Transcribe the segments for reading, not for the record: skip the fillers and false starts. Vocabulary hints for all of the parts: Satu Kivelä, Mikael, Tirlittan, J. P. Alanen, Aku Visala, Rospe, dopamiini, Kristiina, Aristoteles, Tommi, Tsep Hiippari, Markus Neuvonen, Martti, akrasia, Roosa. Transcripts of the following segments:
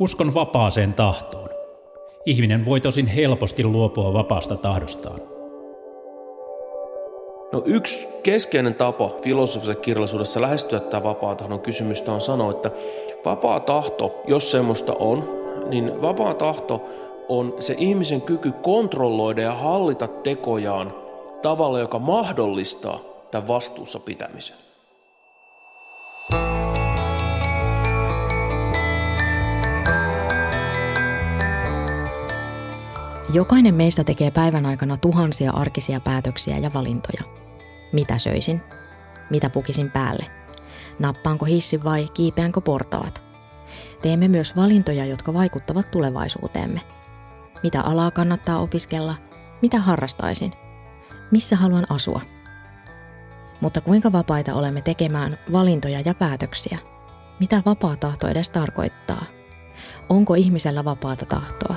Uskon vapaaseen tahtoon. Ihminen voi tosin helposti luopua vapaasta tahdostaan. No, yksi keskeinen tapa filosofisessa kirjallisuudessa lähestyä tämä vapaa tahdon kysymystä on sanoa, että vapaa tahto, jos semmoista on, niin vapaa tahto on se ihmisen kyky kontrolloida ja hallita tekojaan tavalla, joka mahdollistaa tämän vastuussa pitämisen. Jokainen meistä tekee päivän aikana tuhansia arkisia päätöksiä ja valintoja. Mitä söisin? Mitä pukisin päälle? Nappaanko hissin vai kiipeänkö portaat? Teemme myös valintoja, jotka vaikuttavat tulevaisuuteemme. Mitä alaa kannattaa opiskella? Mitä harrastaisin? Missä haluan asua? Mutta kuinka vapaita olemme tekemään valintoja ja päätöksiä? Mitä vapaa tahto edes tarkoittaa? Onko ihmisellä vapaata tahtoa?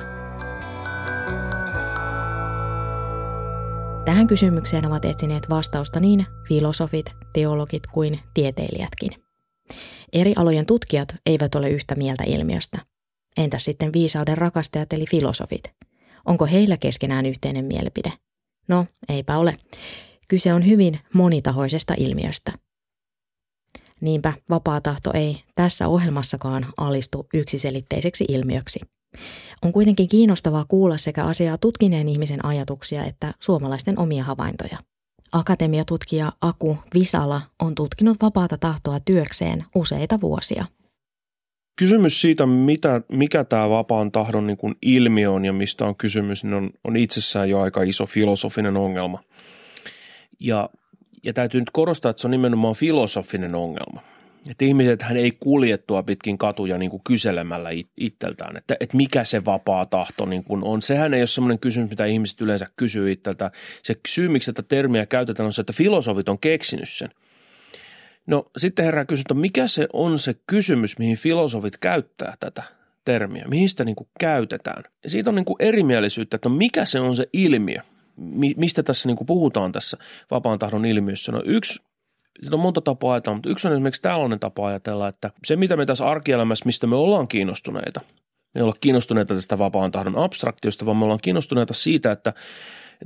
Tähän kysymykseen ovat etsineet vastausta niin filosofit, teologit kuin tieteilijätkin. Eri alojen tutkijat eivät ole yhtä mieltä ilmiöstä. Entäs sitten viisauden rakastajat eli filosofit? Onko heillä keskenään yhteinen mielipide? No, eipä ole. Kyse on hyvin monitahoisesta ilmiöstä. Niinpä vapaa tahto ei tässä ohjelmassakaan alistu yksiselitteiseksi ilmiöksi. On kuitenkin kiinnostavaa kuulla sekä asiaa tutkineen ihmisen ajatuksia että suomalaisten omia havaintoja. Akatemiatutkija Aku Visala on tutkinut vapaata tahtoa työkseen useita vuosia. Kysymys siitä, mikä tämä vapaan tahdon niin kuin ilmiö on ja mistä on kysymys, niin on itsessään jo aika iso filosofinen ongelma. Ja täytyy nyt korostaa, että se on nimenomaan filosofinen ongelma. Että ihmisethän ei kuljettua pitkin katuja niin kuin kyselemällä itseltään, että mikä se vapaa tahto niin kuin on. Sehän ei ole sellainen kysymys, mitä ihmiset yleensä kysyy itseltään. Se syy, miksi tätä termiä käytetään, on se, että filosofit on keksinyt sen. No sitten herää kysyä, että mikä se on se kysymys, mihin filosofit käyttää tätä termiä, mihin sitä niin kuin käytetään. Ja siitä on niin kuin erimielisyyttä, että mikä se on se ilmiö, mistä tässä niin kuin puhutaan tässä vapaan tahdon ilmiössä. No yksi, sitä on monta tapaa ajatella, mutta yksi on esimerkiksi tällainen tapa ajatella, että se mitä me tässä arkielämässä, mistä me ollaan kiinnostuneita, me ei olla kiinnostuneita tästä vapaan tahdon abstraktiosta, vaan me ollaan kiinnostuneita siitä, että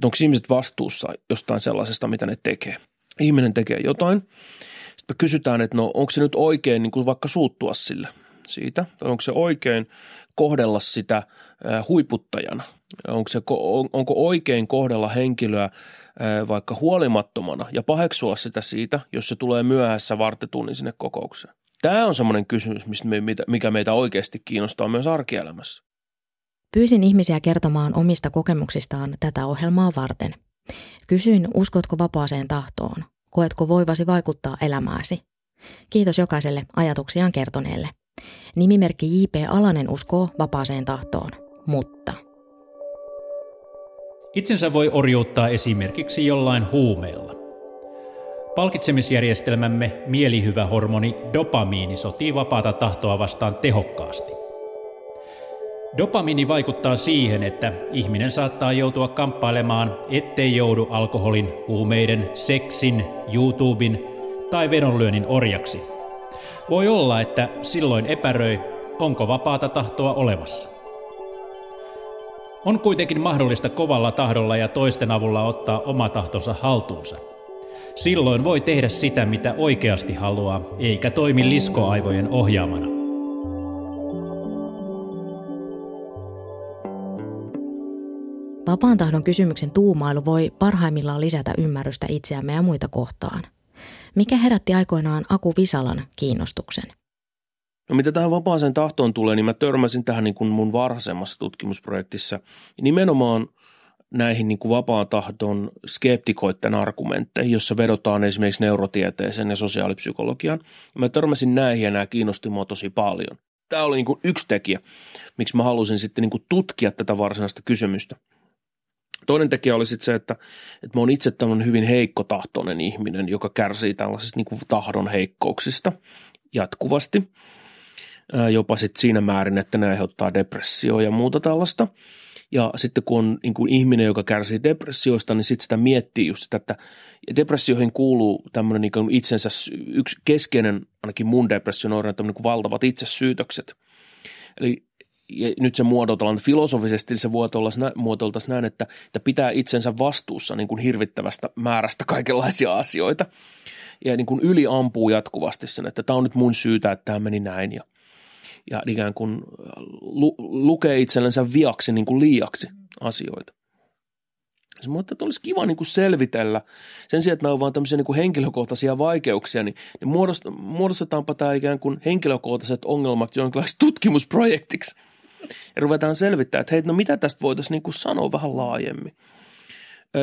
onko ihmiset vastuussa jostain sellaisesta, mitä ne tekee. Ihminen tekee jotain. Sitten kysytään, että no onko se nyt oikein niin kuin vaikka suuttua sille siitä, tai onko se oikein kohdella sitä huiputtajana, onko oikein kohdella henkilöä vaikka huolimattomana ja paheksua sitä siitä, jos se tulee myöhässä varttitunnin sinne kokoukseen. Tämä on semmoinen kysymys, mikä meitä oikeasti kiinnostaa myös arkielämässä. Pyysin ihmisiä kertomaan omista kokemuksistaan tätä ohjelmaa varten. Kysyin, uskotko vapaaseen tahtoon? Koetko voivasi vaikuttaa elämääsi? Kiitos jokaiselle ajatuksiaan kertoneelle. Nimimerkki J. P. Alanen uskoo vapaaseen tahtoon, mutta... Itsensä voi orjuuttaa esimerkiksi jollain huumeella. Palkitsemisjärjestelmämme mielihyvähormoni dopamiini sotii vapaata tahtoa vastaan tehokkaasti. Dopamiini vaikuttaa siihen, että ihminen saattaa joutua kamppailemaan, ettei joudu alkoholin, huumeiden, seksin, YouTuben tai vedonlyönnin orjaksi. Voi olla, että silloin epäröi, onko vapaata tahtoa olemassa. On kuitenkin mahdollista kovalla tahdolla ja toisten avulla ottaa oma tahtonsa haltuunsa. Silloin voi tehdä sitä, mitä oikeasti haluaa, eikä toimi liskoaivojen ohjaamana. Vapaan tahdon kysymyksen tuumailu voi parhaimmillaan lisätä ymmärrystä itseämme ja muita kohtaan. Mikä herätti aikoinaan Aku Visalan kiinnostuksen? No mitä tähän vapaaseen tahtoon tulee, niin mä törmäsin tähän niin kuin mun varhaisemmassa tutkimusprojektissa nimenomaan näihin niin kuin vapaan tahdon skeptikoiden argumentteihin, jossa vedotaan esimerkiksi neurotieteeseen ja sosiaalipsykologiaan. Mä törmäsin näihin ja nämä kiinnosti mua tosi paljon. Tämä oli niin kuin yksi tekijä, miksi mä halusin sitten niin kuin tutkia tätä varsinaista kysymystä. Toinen tekijä oli sitten se, että mä oon itse tämmöinen hyvin heikkotahtoinen ihminen, joka kärsii tällaisista niin kuin tahdon heikkouksista jatkuvasti. Jopa sitten siinä määrin, että ne aiheuttaa depressioa ja muuta tällaista. Ja sitten kun on niin kuin ihminen, joka kärsii depressioista, niin sitten sitä miettii just sitä, että depressioihin kuuluu tämmöinen niin kuin itsensä yksi keskeinen, ainakin mun depression on tämmöinen niin kuin valtavat itsesyytökset. Eli ja nyt se muodotellaan filosofisesti, se muotoiltaisiin näin, että pitää itsensä vastuussa niin kuin hirvittävästä määrästä kaikenlaisia asioita ja niin kuin yliampuu jatkuvasti sen, että tämä on nyt mun syytä, että tämä meni näin ja ikään kuin lukee itsellensä viaksi niin kuin liiaksi asioita. Mä ajattelin, että olisi kiva niin kuin selvitellä. Sen sijaan, että nämä on vaan tämmöisiä niin kuin henkilökohtaisia vaikeuksia, niin muodostetaanpa tämä ikään kuin henkilökohtaiset ongelmat jonkinlaiseksi tutkimusprojektiksi. Ja ruvetaan selvittämään, että hei, no mitä tästä voitaisiin niin kuin sanoa vähän laajemmin.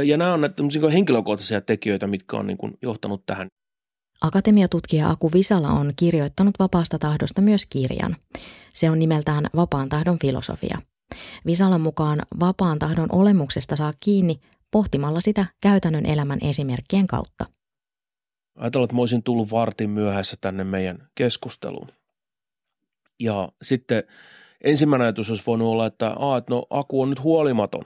Ja nämä on näitä tämmöisiä henkilökohtaisia tekijöitä, mitkä on niin kuin johtanut tähän. Akatemiatutkija Aku Visala on kirjoittanut vapaasta tahdosta myös kirjan. Se on nimeltään Vapaan tahdon filosofia. Visalan mukaan vapaan tahdon olemuksesta saa kiinni pohtimalla sitä käytännön elämän esimerkkien kautta. Ajatellaan, että mä olisin tullut vartin myöhässä tänne meidän keskusteluun. Ja sitten ensimmäinen ajatus olisi voinut olla, että, no Aku on nyt huolimaton.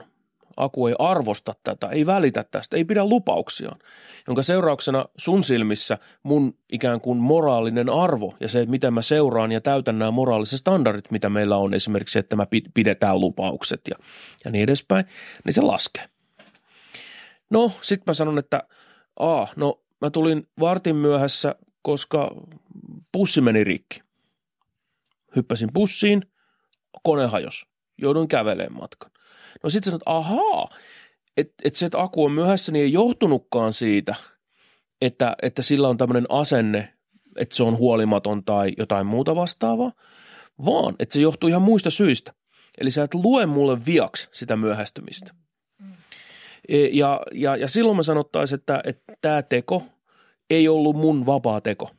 Aku ei arvosta tätä, ei välitä tästä, ei pidä lupauksiaan, jonka seurauksena sun silmissä mun ikään kuin moraalinen arvo ja se, mitä mä seuraan ja täytän nämä moraaliset standardit, mitä meillä on esimerkiksi, että mä pidetään lupaukset ja niin edespäin, niin se laskee. No, sit mä sanon, että no mä tulin vartin myöhässä, koska bussi meni rikki. Hyppäsin bussiin, kone hajosi, jouduin kävelemään matkan. No sitten sanot, että se, että Aku on myöhässä, niin ei johtunutkaan siitä, että sillä on tämmöinen asenne, että se on huolimaton tai jotain muuta vastaavaa, vaan että se johtuu ihan muista syistä. Eli sä et lue mulle viaksi sitä myöhästymistä. Ja silloin mä sanottaisin, että tämä teko ei ollut mun vapaa teko.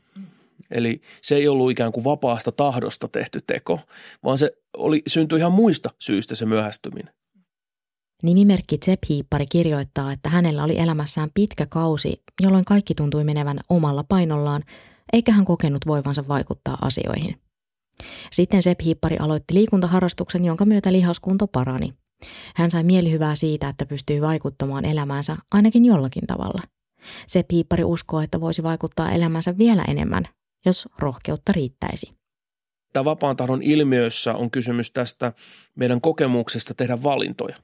Eli se ei ollut ikään kuin vapaasta tahdosta tehty teko, vaan se syntyi ihan muista syistä se myöhästyminen. Nimimerkki Tsep Hiippari kirjoittaa, että hänellä oli elämässään pitkä kausi, jolloin kaikki tuntui menevän omalla painollaan, eikä hän kokenut voivansa vaikuttaa asioihin. Sitten Tsep Hiippari aloitti liikuntaharrastuksen, jonka myötä lihaskunto parani. Hän sai mielihyvää siitä, että pystyy vaikuttamaan elämäänsä ainakin jollakin tavalla. Tsep Hiippari uskoo, että voisi vaikuttaa elämänsä vielä enemmän, jos rohkeutta riittäisi. Tämä vapaan tahdon ilmiössä on kysymys tästä meidän kokemuksesta tehdä valintoja.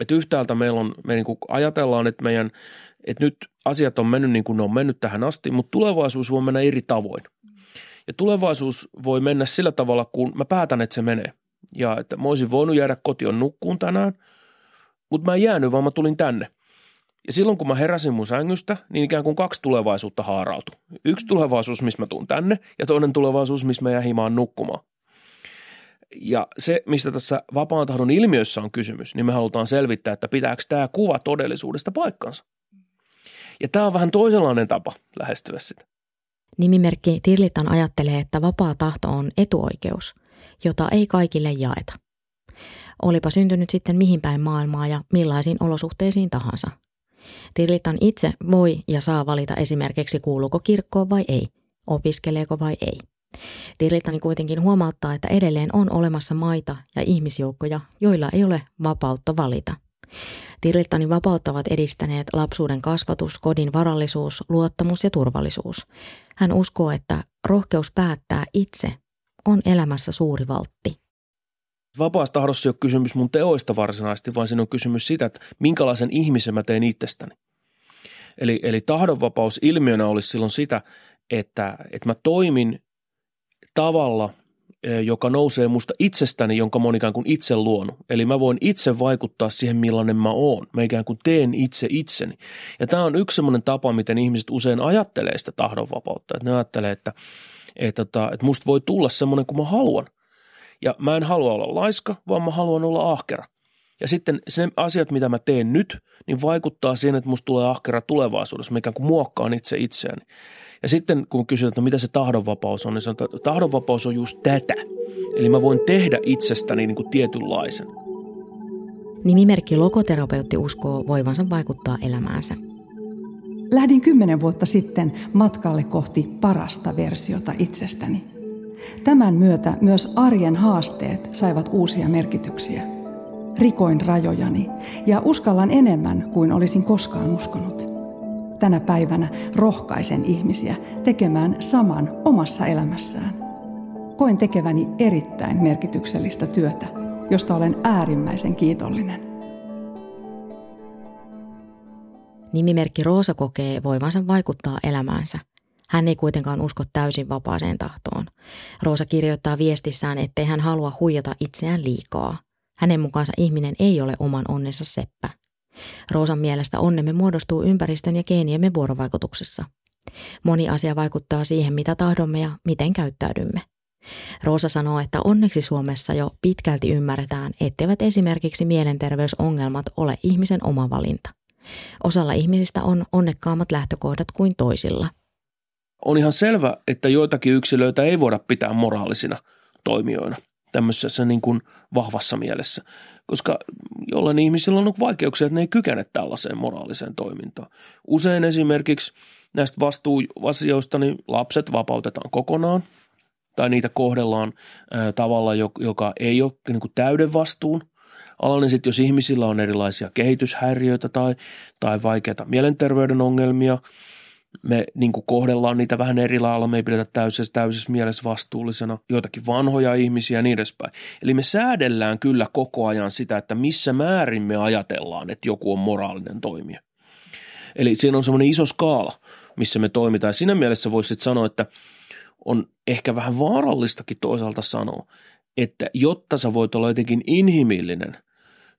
Että yhtäältä me niin kuin ajatellaan, että nyt asiat on mennyt niin kuin ne on mennyt tähän asti, mutta tulevaisuus voi mennä eri tavoin. Ja tulevaisuus voi mennä sillä tavalla, kun mä päätän, että se menee. Ja että mä olisin voinut jäädä kotiin nukkuun tänään, mutta mä en jäänyt, vaan mä tulin tänne. Ja silloin, kun mä heräsin mun sängystä, niin ikään kuin kaksi tulevaisuutta haarautui. Yksi tulevaisuus, missä mä tuun tänne, ja toinen tulevaisuus, missä mä jää himaan nukkumaan. Ja se, mistä tässä vapaan tahdon ilmiössä on kysymys, niin me halutaan selvittää, että pitääkö tämä kuva todellisuudesta paikkansa. Ja tämä on vähän toisenlainen tapa lähestyä sitä. Nimimerkki Tirlittan ajattelee, että vapaa tahto on etuoikeus, jota ei kaikille jaeta. Olipa syntynyt sitten mihin päin maailmaa ja millaisiin olosuhteisiin tahansa. Tirlittan itse voi ja saa valita esimerkiksi kuuluuko kirkkoon vai ei, opiskeleeko vai ei. Tirlittani kuitenkin huomauttaa, että edelleen on olemassa maita ja ihmisjoukkoja, joilla ei ole vapautta valita. Tirlittani vapauttavat edistäneet lapsuuden kasvatus, kodin varallisuus, luottamus ja turvallisuus. Hän uskoo, että rohkeus päättää itse on elämässä suuri valtti. Vapaasta tahdossa ei ole kysymys mun teoista varsinaisesti, vaan siinä on kysymys sitä, että minkälaisen ihmisen mä teen itsestäni. Eli tahdonvapaus ilmiönä olisi silloin sitä, että mä toimin tavalla, joka nousee musta itsestäni, jonka mä oon ikään kuin itse luonut. Eli mä voin itse vaikuttaa siihen, millainen mä oon. Mä ikään kuin teen itse itseni. Ja tämä on yksi semmoinen tapa, miten ihmiset usein ajattelee sitä tahdonvapautta. Että ne ajattelee, että musta voi tulla semmoinen kuin mä haluan. Ja mä en halua olla laiska, vaan mä haluan olla ahkera. Ja sitten ne asiat, mitä mä teen nyt, niin vaikuttaa siihen, että musta tulee ahkera tulevaisuudessa. Mä ikään kuin muokkaan itse itseäni. Ja sitten kun kysytään, että mitä se tahdonvapaus on, niin sanotaan, että tahdonvapaus on just tätä. Eli mä voin tehdä itsestäni niin kuin tietynlaisen. Nimimerkki logoterapeutti uskoo voivansa vaikuttaa elämäänsä. Lähdin 10 vuotta sitten matkalle kohti parasta versiota itsestäni. Tämän myötä myös arjen haasteet saivat uusia merkityksiä. Rikoin rajojani ja uskallan enemmän kuin olisin koskaan uskonut. Tänä päivänä rohkaisen ihmisiä tekemään saman omassa elämässään. koen tekeväni erittäin merkityksellistä työtä, josta olen äärimmäisen kiitollinen. Nimimerkki Roosa kokee voimansa vaikuttaa elämäänsä. Hän ei kuitenkaan usko täysin vapaaseen tahtoon. Roosa kirjoittaa viestissään, ettei hän halua huijata itseään liikaa. Hänen mukaansa ihminen ei ole oman onnensa seppä. Roosan mielestä onnemme muodostuu ympäristön ja geeniemme vuorovaikutuksessa. Moni asia vaikuttaa siihen, mitä tahdomme ja miten käyttäydymme. Roosa sanoo, että onneksi Suomessa jo pitkälti ymmärretään, etteivät esimerkiksi mielenterveysongelmat ole ihmisen oma valinta. Osalla ihmisistä on onnekkaammat lähtökohdat kuin toisilla. On ihan selvä, että joitakin yksilöitä ei voida pitää moraalisina toimijoina tämmöisessä niin kuin vahvassa mielessä, koska jollain ihmisillä on vaikeuksia, että ne ei kykene tällaiseen moraaliseen toimintaan. Usein esimerkiksi näistä vastuuasioista niin lapset vapautetaan kokonaan tai niitä kohdellaan tavalla, joka ei ole niin kuin täyden vastuun alainen. Sitten jos ihmisillä on erilaisia kehityshäiriöitä tai vaikeita mielenterveyden ongelmia, me niin kuin kohdellaan niitä vähän eri lailla, me ei pidetä täysin mielessä vastuullisena, joitakin vanhoja ihmisiä ja niin edespäin. Eli me säädellään kyllä koko ajan sitä, että missä määrin me ajatellaan, että joku on moraalinen toimija. Eli siinä on semmoinen iso skaala, missä me toimitaan. Ja siinä mielessä voisit sanoa, että on ehkä vähän vaarallistakin toisaalta sanoa, että jotta sä voit olla jotenkin inhimillinen,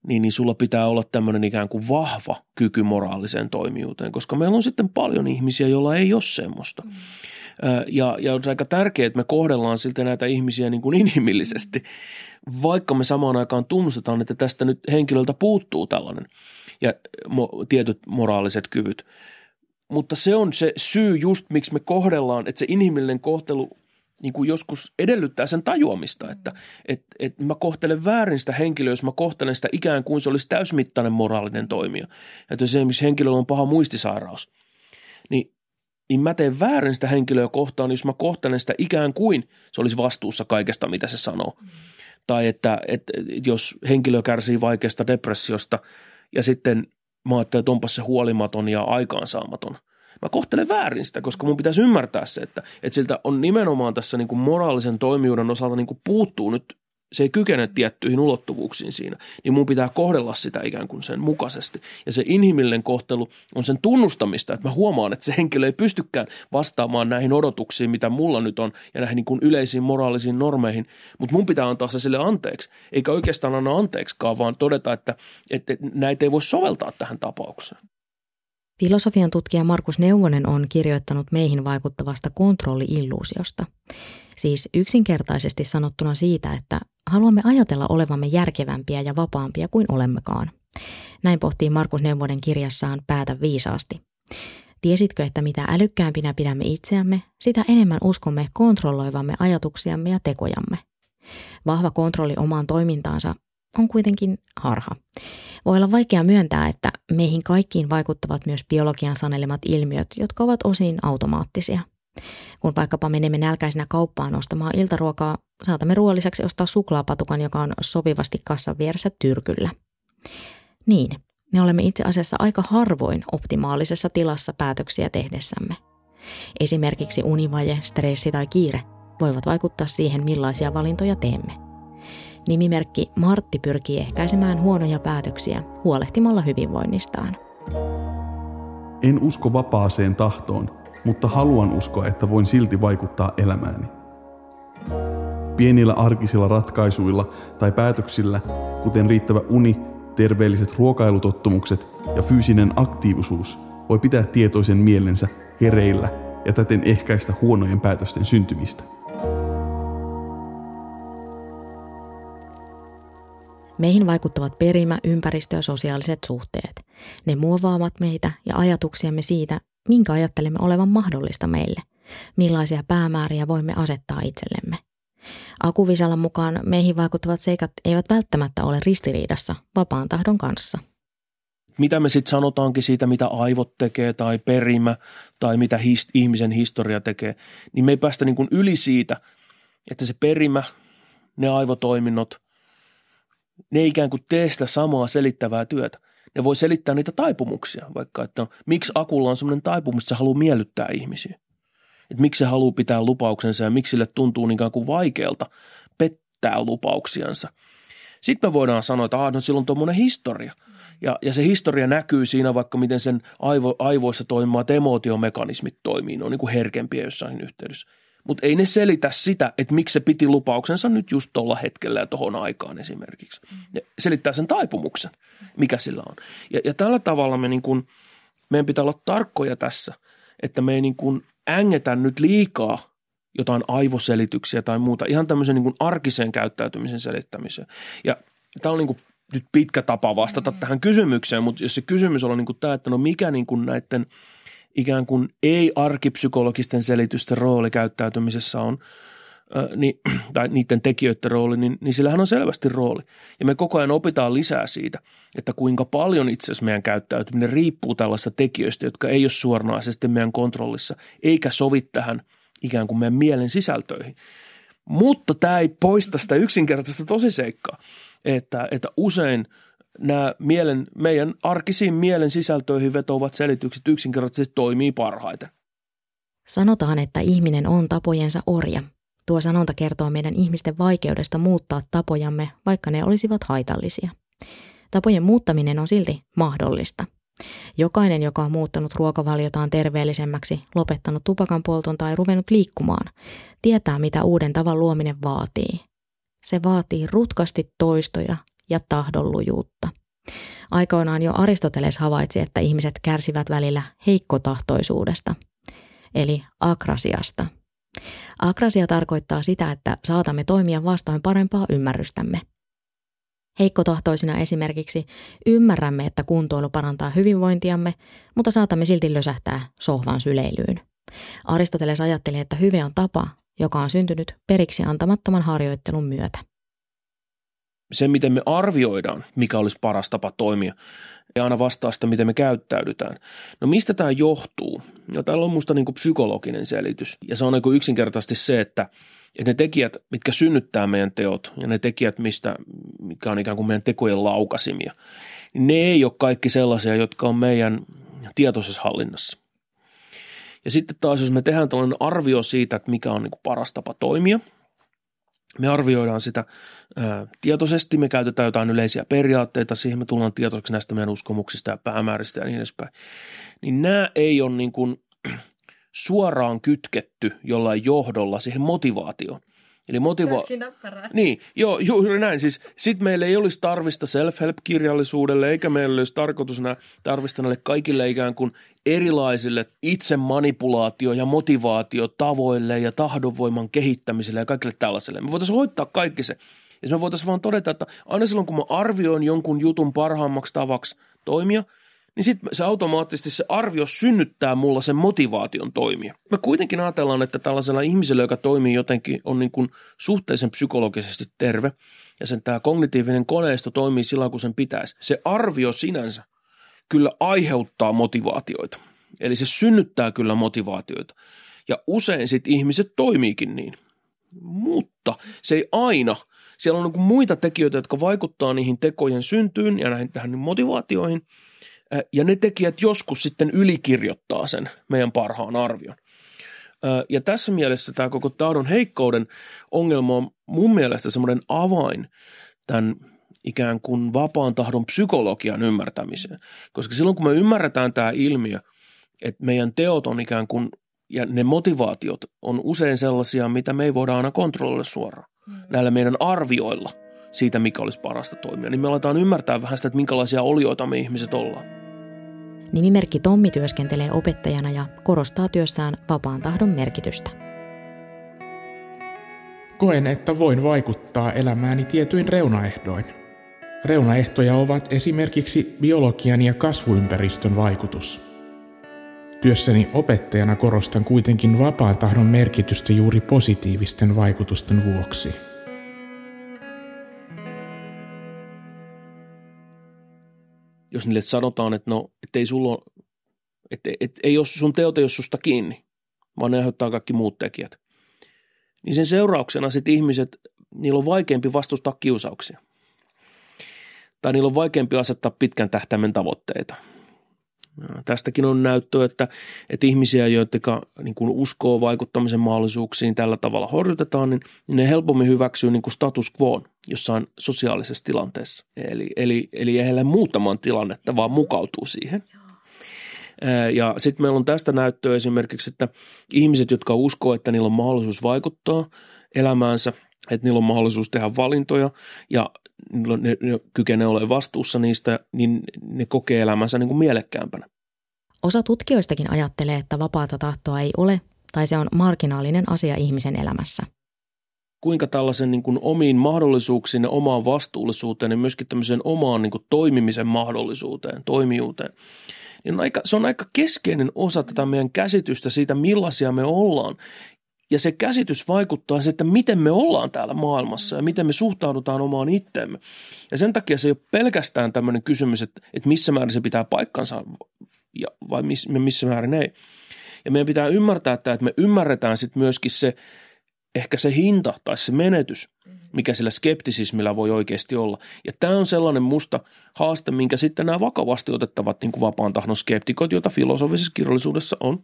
niin sulla pitää olla tämmöinen ikään kuin vahva kyky moraaliseen toimijuuteen, koska meillä on sitten paljon ihmisiä, joilla ei ole semmoista. Ja on aika tärkeää, että me kohdellaan siltä näitä ihmisiä niin kuin inhimillisesti, vaikka me samaan aikaan tunnustetaan, että tästä nyt henkilöltä puuttuu tällainen ja tietyt moraaliset kyvyt. Mutta se on se syy just, miksi me kohdellaan, että se inhimillinen kohtelu niin kuin joskus edellyttää sen tajuamista, että mä kohtelen väärin sitä henkilöä, jos mä kohtelen sitä ikään kuin se olisi täysmittainen moraalinen toimija. Että jos esimerkiksi henkilöllä on paha muistisairaus, niin mä teen väärin sitä henkilöä kohtaan, jos mä kohtelen sitä ikään kuin se olisi vastuussa kaikesta, mitä se sanoo. Tai että jos henkilö kärsii vaikeasta depressiosta ja sitten mä ajattelen, että onpas se huolimaton ja aikaansaamaton. Mä kohtelen väärin sitä, koska mun pitäisi ymmärtää se, että siltä on nimenomaan tässä niin kuin moraalisen toimijuuden osalta niin kuin puuttuu nyt, se ei kykene tiettyihin ulottuvuuksiin siinä, niin mun pitää kohdella sitä ikään kuin sen mukaisesti. Ja se inhimillinen kohtelu on sen tunnustamista, että mä huomaan, että se henkilö ei pystykään vastaamaan näihin odotuksiin, mitä mulla nyt on ja näihin niin kuin yleisiin moraalisiin normeihin, mutta mun pitää antaa se sille anteeksi, eikä oikeastaan anna anteeksikaan, vaan todeta, että näitä ei voi soveltaa tähän tapaukseen. Filosofian tutkija Markus Neuvonen on kirjoittanut meihin vaikuttavasta kontrolli-illuusiosta. Siis yksinkertaisesti sanottuna siitä, että haluamme ajatella olevamme järkevämpiä ja vapaampia kuin olemmekaan. Näin pohtii Markus Neuvonen kirjassaan Päätä viisaasti. Tiesitkö, että mitä älykkäämpinä pidämme itseämme, sitä enemmän uskomme kontrolloivamme ajatuksiamme ja tekojamme. Vahva kontrolli omaan toimintaansa on kuitenkin harha. Voi olla vaikea myöntää, että meihin kaikkiin vaikuttavat myös biologian sanelemat ilmiöt, jotka ovat osin automaattisia. Kun vaikkapa menemme nälkäisenä kauppaan ostamaan iltaruokaa, saatamme ruoan lisäksi ostaa suklaapatukan, joka on sopivasti kassan vieressä tyrkyllä. Niin, me olemme itse asiassa aika harvoin optimaalisessa tilassa päätöksiä tehdessämme. Esimerkiksi univaje, stressi tai kiire voivat vaikuttaa siihen, millaisia valintoja teemme. Nimimerkki Martti pyrkii ehkäisemään huonoja päätöksiä huolehtimalla hyvinvoinnistaan. En usko vapaaseen tahtoon, mutta haluan uskoa, että voin silti vaikuttaa elämääni. Pienillä arkisilla ratkaisuilla tai päätöksillä, kuten riittävä uni, terveelliset ruokailutottumukset ja fyysinen aktiivisuus, voi pitää tietoisen mielensä hereillä ja täten ehkäistä huonojen päätösten syntymistä. Meihin vaikuttavat perimä, ympäristö ja sosiaaliset suhteet. Ne muovaavat meitä ja ajatuksiamme siitä, minkä ajattelemme olevan mahdollista meille. Millaisia päämääriä voimme asettaa itsellemme. Aku Visalan mukaan meihin vaikuttavat seikat eivät välttämättä ole ristiriidassa vapaan tahdon kanssa. Mitä me sitten sanotaankin siitä, mitä aivot tekee tai perimä tai mitä ihmisen historia tekee, niin me ei päästä niin kuin yli siitä, että se perimä, ne aivotoiminnot, ne ei ikään kuin tee sitä samaa selittävää työtä. Ne voi selittää niitä taipumuksia, vaikka että miksi Akulla on semmoinen taipumus, että se haluaa miellyttää ihmisiä. että miksi se haluaa pitää lupauksensa ja miksi sille tuntuu niin kuin vaikealta pettää lupauksiansa. Sitten me voidaan sanoa, että no sillä on tuommoinen historia. Ja se historia näkyy siinä vaikka, miten sen aivoissa toimivat emotiomekanismit toimii. Ne on niin kuin herkempiä jossain yhteydessä. Mutta ei ne selitä sitä, että miksi se piti lupauksensa nyt just tuolla hetkellä ja tuohon aikaan esimerkiksi. Ne selittää sen taipumuksen, mikä sillä on. Ja tällä tavalla me niin kuin, meidän pitää olla tarkkoja tässä, että me ei niin kuin ängetä nyt liikaa jotain aivoselityksiä tai muuta. Ihan tämmöisen niin kuin arkisen käyttäytymisen selittämiseen. Ja tämä on niin kuin nyt pitkä tapa vastata tähän kysymykseen, mutta jos se kysymys on niin kuin tämä, että no mikä niin kuin näiden ikään kuin ei-arkipsykologisten selitysten rooli käyttäytymisessä on, niin, tai niiden tekijöiden rooli, niin sillähän on selvästi rooli. Ja me koko ajan opitaan lisää siitä, että kuinka paljon itse asiassa meidän käyttäytyminen riippuu tällaista tekijöistä, jotka ei ole suoranaisesti meidän kontrollissa, eikä sovi tähän ikään kuin meidän mielen sisältöihin. Mutta tämä ei poista sitä yksinkertaista tosiseikkaa, että usein nämä meidän arkisiin mielen sisältöihin vetovat selitykset yksinkertaisesti toimii parhaiten. Sanotaan, että ihminen on tapojensa orja. Tuo sanonta kertoo meidän ihmisten vaikeudesta muuttaa tapojamme, vaikka ne olisivat haitallisia. Tapojen muuttaminen on silti mahdollista. Jokainen, joka on muuttanut ruokavaliotaan terveellisemmäksi, lopettanut tupakan polton tai ruvennut liikkumaan, tietää mitä uuden tavan luominen vaatii. Se vaatii rutkasti toistoja ja tahdonlujuutta. Aikoinaan jo Aristoteles havaitsi, että ihmiset kärsivät välillä heikkotahtoisuudesta, eli akrasiasta. Akrasia tarkoittaa sitä, että saatamme toimia vastoin parempaa ymmärrystämme. Heikkotahtoisina esimerkiksi ymmärrämme, että kuntoilu parantaa hyvinvointiamme, mutta saatamme silti lösähtää sohvan syleilyyn. Aristoteles ajatteli, että hyve on tapa, joka on syntynyt periksi antamattoman harjoittelun myötä. Se, miten me arvioidaan, mikä olisi paras tapa toimia, ei aina vastaa sitä, miten me käyttäydytään. No mistä tämä johtuu? No täällä on musta niin kuin psykologinen selitys. Ja se on niin yksinkertaisesti se, että ne tekijät, mitkä synnyttää meidän teot ja ne tekijät, mikä on ikään kuin meidän tekojen laukasimia, niin ne ei ole kaikki sellaisia, jotka on meidän tietoisessa hallinnassa. Ja sitten taas, jos me tehdään tällainen arvio siitä, että mikä on niin kuin paras tapa toimia, me arvioidaan sitä tietoisesti, me käytetään jotain yleisiä periaatteita, siihen me tullaan tietoiseksi näistä meidän uskomuksista ja päämääristä ja niin edespäin. Niin nämä ei ole niin kuin suoraan kytketty jollain johdolla siihen motivaatioon. Eli niin, joo, juuri näin. Siis sitten meillä ei olisi tarvista self-help-kirjallisuudelle, eikä meillä olisi tarvista näille kaikille ikään kuin erilaisille itsemanipulaatio- ja motivaatiotavoille ja tahdonvoiman kehittämiselle ja kaikille tällaiselle. Me voitaisiin hoittaa kaikki se. Ja me voitaisiin vaan todeta, että aina silloin kun mä arvioin jonkun jutun parhaammaksi tavaksi toimia, niin sitten se automaattisesti se arvio synnyttää mulla sen motivaation toimia. Me kuitenkin ajatellaan, että tällaisella ihmisellä, joka toimii jotenkin, on niin kuin suhteellisen psykologisesti terve ja sen tämä kognitiivinen koneisto toimii sillä kun sen pitäisi. Se arvio sinänsä kyllä aiheuttaa motivaatioita, eli se synnyttää kyllä motivaatioita ja usein sitten ihmiset toimiikin niin, mutta se ei aina. Siellä on niin kuin muita tekijöitä, jotka vaikuttaa niihin tekojen syntyyn ja näihin tähän motivaatioihin. Ja ne tekijät joskus sitten ylikirjoittaa sen meidän parhaan arvion. Ja tässä mielessä tämä koko tahdon heikkouden ongelma on mun mielestä semmoinen avain tämän ikään kuin vapaan tahdon psykologian ymmärtämiseen. Koska silloin kun me ymmärretään tämä ilmiö, että meidän teot on ikään kuin, ja ne motivaatiot on usein sellaisia, mitä me ei voida aina kontrolloida suoraan näillä meidän arvioilla siitä, mikä olisi parasta toimia, niin me aletaan ymmärtää vähän sitä, että minkälaisia olioita me ihmiset ollaan. Nimimerkki Tommi työskentelee opettajana ja korostaa työssään vapaan tahdon merkitystä. Koen, että voin vaikuttaa elämääni tietyin reunaehdoin. Reunaehtoja ovat esimerkiksi biologian ja kasvuympäristön vaikutus. Työssäni opettajana korostan kuitenkin vapaan tahdon merkitystä juuri positiivisten vaikutusten vuoksi. Jos niille sanotaan, että no, ei ole sun teot, ei ole susta kiinni, vaan ne aiheuttaa kaikki muut tekijät. Niin sen seurauksena sitten ihmiset, niillä on vaikeampi vastustaa kiusauksia. Tai niillä on vaikeampi asettaa pitkän tähtäimen tavoitteita. Tästäkin on näyttöä, että ihmisiä, jotka niin kuin uskoo vaikuttamisen mahdollisuuksiin tällä tavalla horjutetaan, niin ne helpommin hyväksyy niin kuin status quoon jossain sosiaalisessa tilanteessa. Eli ei heille muuttamaan tilannetta, vaan mukautuu siihen. Ja sitten meillä on tästä näyttöä esimerkiksi, että ihmiset, jotka uskoo, että niillä on mahdollisuus vaikuttaa elämäänsä, että niillä on mahdollisuus tehdä valintoja ja ne kykenevät olemaan vastuussa niistä, niin ne kokee elämänsä niin kuin mielekkäämpänä. Osa tutkijoistakin ajattelee, että vapaata tahtoa ei ole tai se on marginaalinen asia ihmisen elämässä. Kuinka tällaisen niin kuin omiin mahdollisuuksiin ja omaan vastuullisuuteen ja myöskin tämmöiseen omaan niin kuin toimimisen mahdollisuuteen, toimijuuteen, niin se on aika keskeinen osa tätä meidän käsitystä siitä, millaisia me ollaan. Ja se käsitys vaikuttaa se, että miten me ollaan täällä maailmassa ja miten me suhtaudutaan omaan itteemme. Ja sen takia se ei ole pelkästään tämmöinen kysymys, että missä määrin se pitää paikkansa vai missä määrin ei. Ja meidän pitää ymmärtää, että me ymmärretään sitten myöskin se, ehkä se hinta tai se menetys, mikä sillä skeptisismillä voi oikeasti olla. Ja tämä on sellainen musta haaste, minkä sitten nämä vakavasti otettavat niin kuin vapaan tahdon skeptikot, joita filosofisessa kirjallisuudessa on,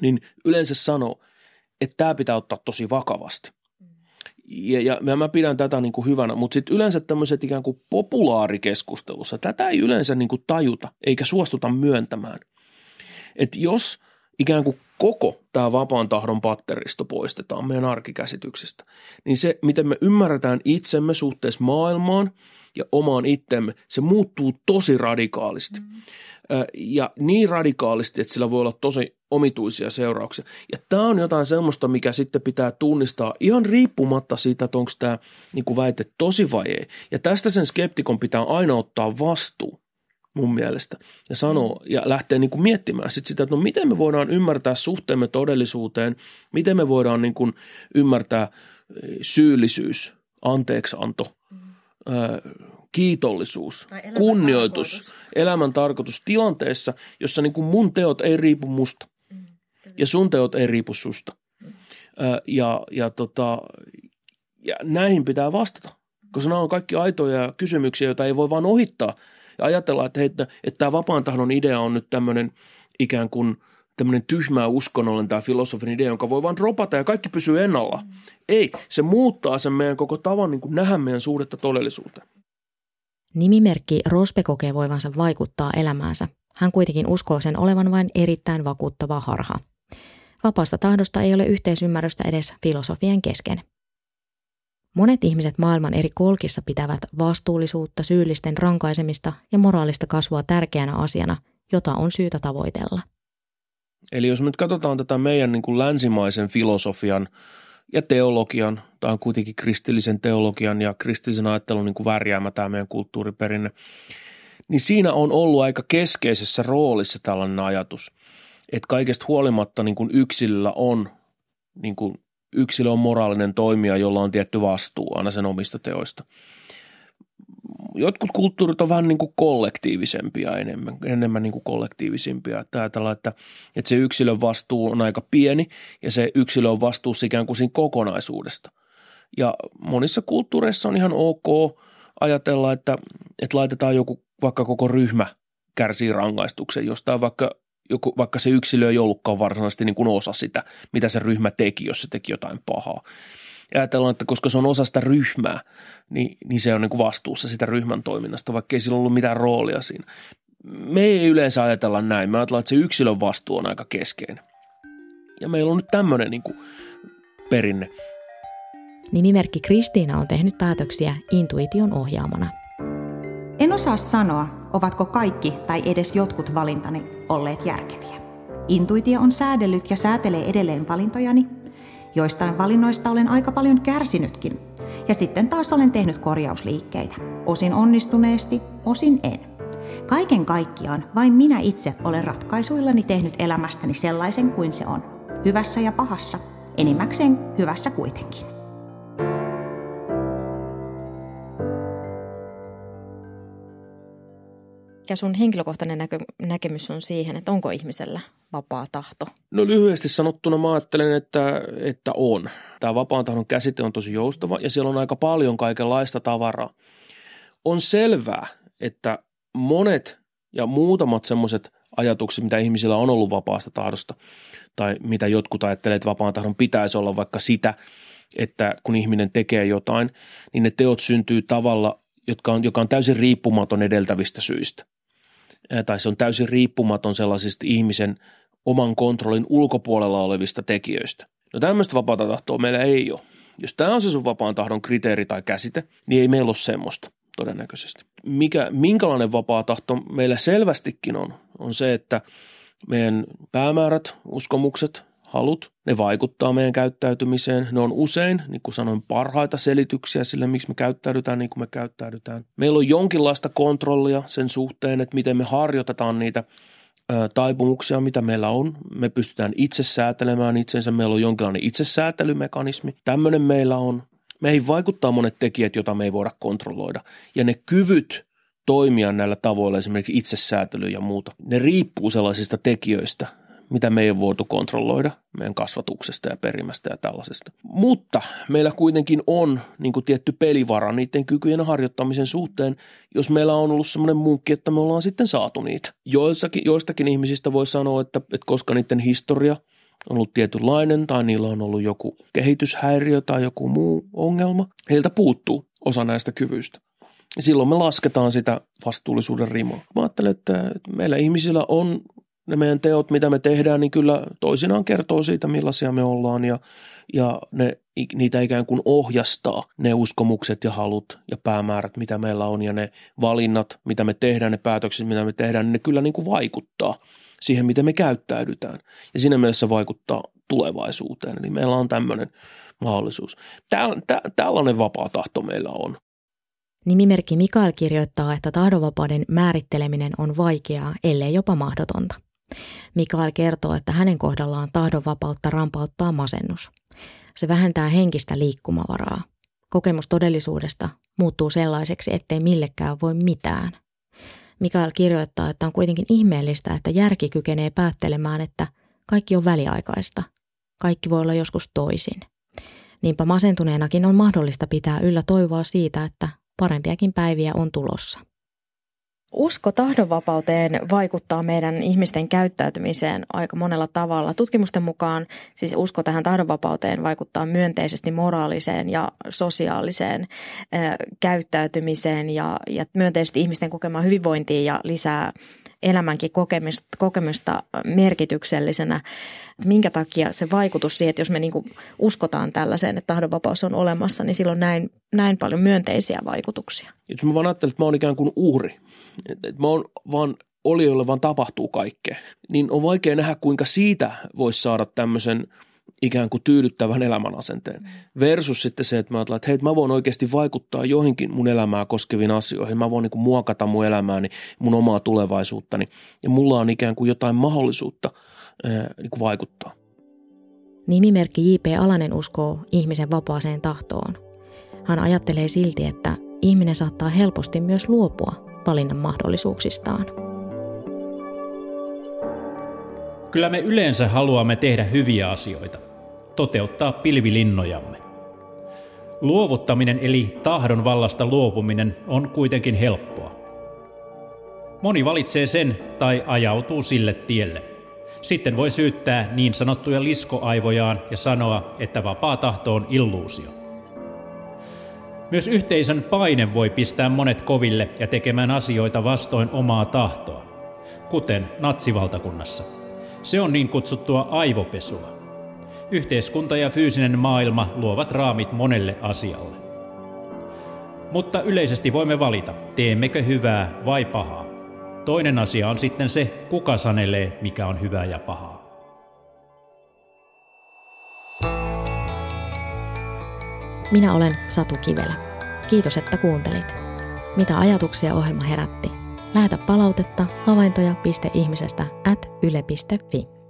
niin yleensä sanoo, että tämä pitää ottaa tosi vakavasti. Ja mä pidän tätä niin kuin hyvänä, mutta sitten yleensä tämmöiset ikään kuin populaarikeskustelussa, tätä ei yleensä niin kuin tajuta eikä suostuta myöntämään. Että jos ikään kuin koko tämä vapaan tahdon patteristo poistetaan meidän arkikäsityksistä, niin se, miten me ymmärretään itsemme suhteessa maailmaan ja omaan itteemme, se muuttuu tosi radikaalisti. Ja niin radikaalisti, että sillä voi olla tosi omituisia seurauksia. Ja tämä on jotain semmoista, mikä sitten pitää tunnistaa ihan riippumatta siitä, että onko tämä niin kuin väite tosi vai ei. Ja tästä sen skeptikon pitää aina ottaa vastuu mun mielestä ja sanoo ja lähtee niin kuin miettimään sit sitä, että no miten me voidaan ymmärtää suhteemme todellisuuteen, miten me voidaan niin kuin ymmärtää syyllisyys, anteeksianto, kiitollisuus, kunnioitus, elämän tarkoitus tilanteessa, jossa niin kuin mun teot ei riipu musta ja sun teot ei riipu susta. Ja näihin pitää vastata, koska nämä on kaikki aitoja kysymyksiä, joita ei voi vaan ohittaa. Ja ajatellaan, että tämä vapaan tahdon idea on nyt tämmöinen ikään kuin tämmöinen tyhmää uskonnollinen tämä filosofin idea, jonka voi vaan dropata ja kaikki pysyy ennallaan. Ei, se muuttaa sen meidän koko tavan niin kuin nähdä meidän suhdetta todellisuuteen. Nimimerkki Rospe kokee voivansa vaikuttaa elämäänsä. Hän kuitenkin uskoo sen olevan vain erittäin vakuuttava harha. Vapaasta tahdosta ei ole yhteisymmärrystä edes filosofien kesken. Monet ihmiset maailman eri kolkissa pitävät vastuullisuutta, syyllisten rankaisemista ja moraalista kasvua tärkeänä asiana, jota on syytä tavoitella. Eli jos me nyt katsotaan tätä meidän niin kuin länsimaisen filosofian ja teologian, tämä on kuitenkin kristillisen teologian ja kristillisen ajattelun niin kuin värjäämä tämä meidän kulttuuriperinne, niin siinä on ollut aika keskeisessä roolissa tällainen ajatus, että kaikesta huolimatta niin kuin yksilöllä on niin kuin yksilö on moraalinen toimija, jolla on tietty vastuu aina sen omista teoista. Jotkut kulttuurit on vähän niin kuin kollektiivisempia enemmän niin kuin kollektiivisimpia. Tällä, että se yksilön vastuu on aika pieni ja se yksilö on vastuussa ikään kuin siinä kokonaisuudesta. Ja monissa kulttuureissa on ihan ok ajatella, että laitetaan joku, vaikka koko ryhmä kärsii rangaistuksen jostain vaikka se yksilö ei ollutkaan varsinaisesti niin kuin osa sitä, mitä se ryhmä teki, jos se teki jotain pahaa. Ja ajatellaan, että koska se on osa sitä ryhmää, niin se on niin kuin vastuussa sitä ryhmän toiminnasta, vaikka ei sillä ollut mitään roolia siinä. Me ei yleensä ajatella näin. Me ajatellaan, että se yksilön vastuu on aika keskeinen. Ja meillä on nyt tämmöinen niin kuin perinne. Nimimerkki Kristiina on tehnyt päätöksiä intuition ohjaamana. En osaa sanoa, ovatko kaikki tai edes jotkut valintani olleet järkeviä. Intuitio on säädellyt ja säätelee edelleen valintojani. Joistain valinnoista olen aika paljon kärsinytkin. Ja sitten taas olen tehnyt korjausliikkeitä. Osin onnistuneesti, osin en. Kaiken kaikkiaan vain minä itse olen ratkaisuillani tehnyt elämästäni sellaisen kuin se on. Hyvässä ja pahassa. Enimmäkseen hyvässä kuitenkin. Ja sun henkilökohtainen näkemys on siihen, että onko ihmisellä vapaa tahto? No lyhyesti sanottuna mä ajattelen, että on. Tämä vapaan tahdon käsite on tosi joustava ja siellä on aika paljon kaikenlaista tavaraa. On selvää, että monet ja muutamat semmoiset ajatukset, mitä ihmisillä on ollut vapaasta tahdosta tai mitä jotkut ajattelee, että vapaan tahdon pitäisi olla vaikka sitä, että kun ihminen tekee jotain, niin ne teot syntyy tavalla, joka on täysin riippumaton edeltävistä syistä. Tai se on täysin riippumaton sellaisista ihmisen oman kontrollin ulkopuolella olevista tekijöistä. No tämmöistä vapaata tahtoa meillä ei ole. Jos tämä on se sun vapaan tahdon kriteeri tai käsite, niin ei meillä ole semmoista todennäköisesti. Minkälainen vapaa tahto meillä selvästikin on se, että meidän päämäärät, uskomukset, halut, ne vaikuttaa meidän käyttäytymiseen. Ne on usein, niin kuin sanoin, parhaita selityksiä sille, miksi me käyttäydytään niin kuin me käyttäydytään. Meillä on jonkinlaista kontrollia sen suhteen, että miten me harjoitetaan niitä taipumuksia, mitä meillä on. Me pystytään itse säätelemään itsensä. Meillä on jonkinlainen itsesäätelymekanismi. Tämmöinen meillä on. Meihin vaikuttaa monet tekijät, joita me ei voida kontrolloida. Ja ne kyvyt toimia näillä tavoilla, esimerkiksi itsesäätely ja muuta, ne riippuu sellaisista tekijöistä, mitä me ei voitu kontrolloida meidän kasvatuksesta ja perimästä ja tällaisesta. Mutta meillä kuitenkin on niin kuin tietty pelivara niiden kykyjen harjoittamisen suhteen, jos meillä on ollut semmoinen munkki, että me ollaan sitten saatu niitä. Joistakin ihmisistä voi sanoa, että koska niiden historia on ollut tietynlainen tai niillä on ollut joku kehityshäiriö tai joku muu ongelma, heiltä puuttuu osa näistä kyvyistä. Ja silloin me lasketaan sitä vastuullisuuden rimaa. Mä ajattelen, että meillä ihmisillä on ne meidän teot, mitä me tehdään, niin kyllä toisinaan kertoo siitä, millaisia me ollaan ja niitä ikään kuin ohjastaa ne uskomukset ja halut ja päämäärät, mitä meillä on ja ne valinnat, mitä me tehdään, ne päätökset, mitä me tehdään, niin ne kyllä niin kuin vaikuttaa siihen, miten me käyttäydytään ja siinä mielessä vaikuttaa tulevaisuuteen. Eli meillä on tämmöinen mahdollisuus. Tällainen vapaa tahto meillä on. Nimimerkki Mikael kirjoittaa, että tahdonvapauden määritteleminen on vaikeaa, ellei jopa mahdotonta. Mikael kertoo, että hänen kohdallaan tahdonvapautta rampauttaa masennus. Se vähentää henkistä liikkumavaraa. Kokemus todellisuudesta muuttuu sellaiseksi, ettei millekään voi mitään. Mikael kirjoittaa, että on kuitenkin ihmeellistä, että järki kykenee päättelemään, että kaikki on väliaikaista. Kaikki voi olla joskus toisin. Niinpä masentuneenakin on mahdollista pitää yllä toivoa siitä, että parempiakin päiviä on tulossa. Usko tahdonvapauteen vaikuttaa meidän ihmisten käyttäytymiseen aika monella tavalla. Tutkimusten mukaan siis usko tähän tahdonvapauteen vaikuttaa myönteisesti moraaliseen ja sosiaaliseen käyttäytymiseen ja myönteisesti ihmisten kokemaan hyvinvointiin ja lisää elämänkin kokemista merkityksellisenä. Minkä takia se vaikutus siihen, että jos me niinku uskotaan tällaiseen, että tahdonvapaus on olemassa, niin silloin näin paljon myönteisiä vaikutuksia. Jos mä vaan ajattelen, että mä oon ikään kuin uhri, että mä oon vaan olijoille vaan tapahtuu kaikkea, niin on vaikea nähdä, kuinka siitä voisi saada tämmöisen ikään kuin tyydyttävän elämän asenteen versus sitten se, että mä ajattelen, että hei, mä voin oikeasti vaikuttaa johonkin mun elämää koskeviin asioihin. Mä voin niin kuin muokata mun elämääni, mun omaa tulevaisuuttani ja mulla on ikään kuin jotain mahdollisuutta niin kuin vaikuttaa. Nimimerkki J. P. Alanen uskoo ihmisen vapaaseen tahtoon. Hän ajattelee silti, että ihminen saattaa helposti myös luopua valinnan mahdollisuuksistaan. Kyllä me yleensä haluamme tehdä hyviä asioita, toteuttaa pilvilinnojamme. Luovuttaminen eli tahdon vallasta luopuminen on kuitenkin helppoa. Moni valitsee sen tai ajautuu sille tielle. Sitten voi syyttää niin sanottuja liskoaivojaan ja sanoa, että vapaa tahto on illuusio. Myös yhteisön paine voi pistää monet koville ja tekemään asioita vastoin omaa tahtoa, kuten natsivaltakunnassa. Se on niin kutsuttua aivopesua. Yhteiskunta ja fyysinen maailma luovat raamit monelle asialle. Mutta yleisesti voimme valita, teemmekö hyvää vai pahaa. Toinen asia on sitten se, kuka sanelee, mikä on hyvää ja pahaa. Minä olen Satu Kivelä. Kiitos, että kuuntelit. Mitä ajatuksia ohjelma herätti? Lähetä palautetta havaintoja.ihmisestä@yle.fi.